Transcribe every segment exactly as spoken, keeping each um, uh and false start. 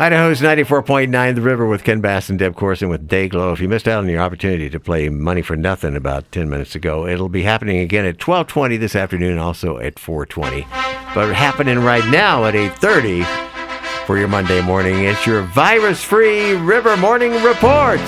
Idaho's ninety-four point nine The River with Ken Bass and Deb Corson with Dayglo. If you missed out on your opportunity to play Money for Nothing about ten minutes ago, it'll be happening again at twelve twenty this afternoon, also at four twenty. But happening right now at eight thirty for your Monday morning, it's your virus-free River Morning Report.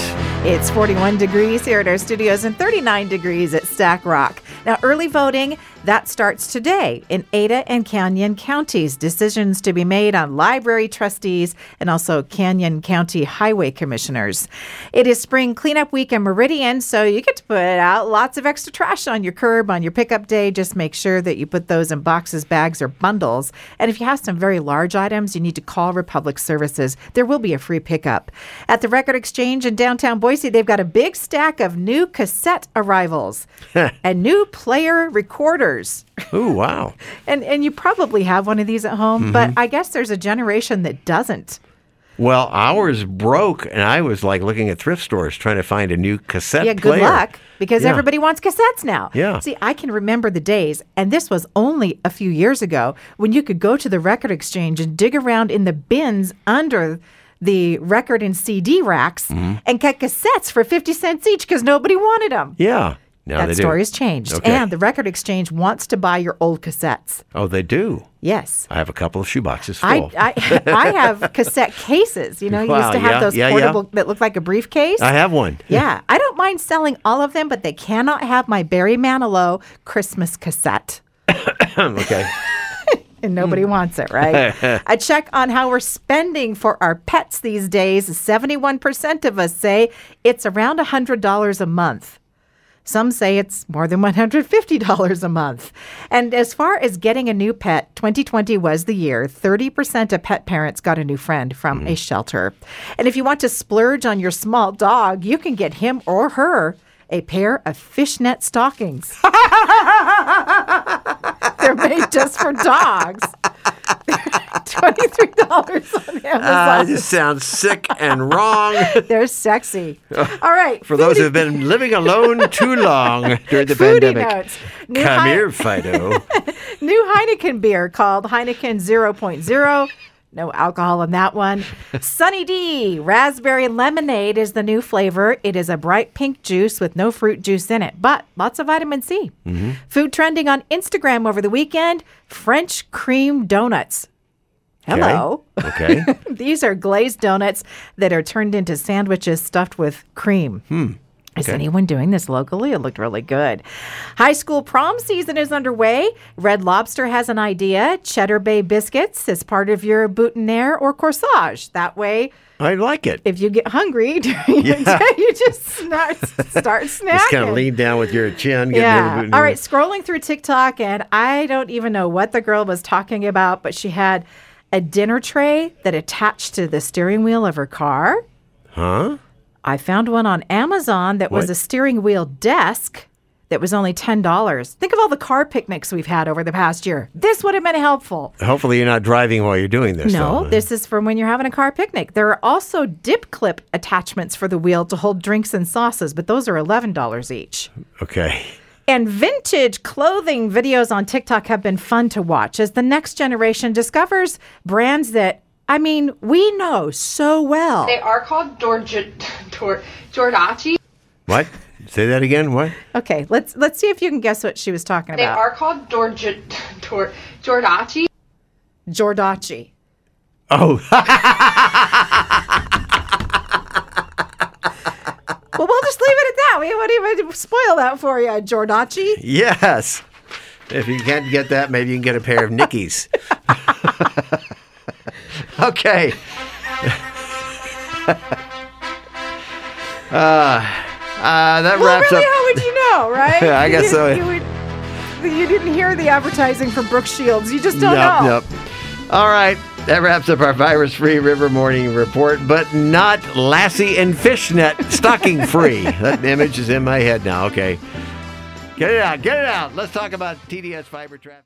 It's forty-one degrees here at our studios and thirty-nine degrees at Stack Rock. Now, early voting, that starts today in Ada and Canyon Counties. Decisions to be made on library trustees and also Canyon County Highway Commissioners. It is spring cleanup week in Meridian, so you get to put out lots of extra trash on your curb on your pickup day. Just make sure that you put those in boxes, bags, or bundles. And if you have some very large items, you need to call Republic Services. There will be a free pickup. At the Record Exchange in downtown Boise, they've got a big stack of new cassette arrivals and new player recorders. Ooh, wow. and and you probably have one of these at home, mm-hmm. but I guess there's a generation that doesn't. Well, ours broke, and I was like looking at thrift stores trying to find a new cassette yeah, player. Yeah, good luck, because yeah. everybody wants cassettes now. Yeah. See, I can remember the days, and this was only a few years ago, when you could go to the Record Exchange and dig around in the bins under the record and C D racks, mm-hmm. and get cassettes for fifty cents each because nobody wanted them. Yeah. Now that they story do. has changed. Okay. And the Record Exchange wants to buy your old cassettes. Oh, they do? Yes. I have a couple of shoeboxes full. I, I, I have cassette cases. You know, you wow, used to have yeah, those yeah, portable yeah. that looked like a briefcase. I have one. Yeah. I don't mind selling all of them, but they cannot have my Barry Manilow Christmas cassette. Okay. And nobody wants it, right? A check on how we're spending for our pets these days. seventy-one percent of us say it's around one hundred dollars a month. Some say it's more than one hundred fifty dollars a month. And as far as getting a new pet, twenty twenty was the year. thirty percent of pet parents got a new friend from mm-hmm. a shelter. And if you want to splurge on your small dog, you can get him or her a pair of fishnet stockings. They're made just for dogs. twenty-three dollars on Amazon. Uh, this sounds sick and wrong. They're sexy. All right. For foodie. Those who have been living alone too long during the foodie pandemic. Come Heine- here, Fido. New Heineken beer called Heineken zero point zero. No alcohol in that one. Sunny D, Raspberry Lemonade is the new flavor. It is a bright pink juice with no fruit juice in it, but lots of vitamin C. Mm-hmm. Food trending on Instagram over the weekend, French cream donuts. Hello. Okay. okay. These are glazed donuts that are turned into sandwiches stuffed with cream. Hmm. Okay. Is anyone doing this locally? It looked really good. High school prom season is underway. Red Lobster has an idea. Cheddar Bay biscuits as part of your boutonniere or corsage. That way, I like it. If you get hungry, yeah. you just start, start snacking. Just kind of lean down with your chin. Yeah. All right, scrolling through TikTok, and I don't even know what the girl was talking about, but she had a dinner tray that attached to the steering wheel of her car. Huh? I found one on Amazon that what? was a steering wheel desk that was only ten dollars. Think of all the car picnics we've had over the past year. This would have been helpful. Hopefully you're not driving while you're doing this. No, though. This is from when you're having a car picnic. There are also dip clip attachments for the wheel to hold drinks and sauces, but those are eleven dollars each. Okay. And vintage clothing videos on TikTok have been fun to watch as the next generation discovers brands that I mean, we know so well. They are called Jordache. What? Say that again. What? Okay, let's let's see if you can guess what she was talking they about. They are called Jordache. Jordache. Oh. Well, we'll just leave it at that. We won't even spoil that for you, Jordache. Yes. If you can't get that, maybe you can get a pair of Nikki's. Okay. uh, uh, that well, wraps really, up. How would you know, right? I guess you, so. You, would, you didn't hear the advertising from Brooke Shields. You just don't nope, know. Nope. All right. That wraps up our virus-free River Morning Report, but not Lassie and fishnet stocking-free. That image is in my head now. Okay. Get it out. Get it out. Let's talk about T D S fiber traffic.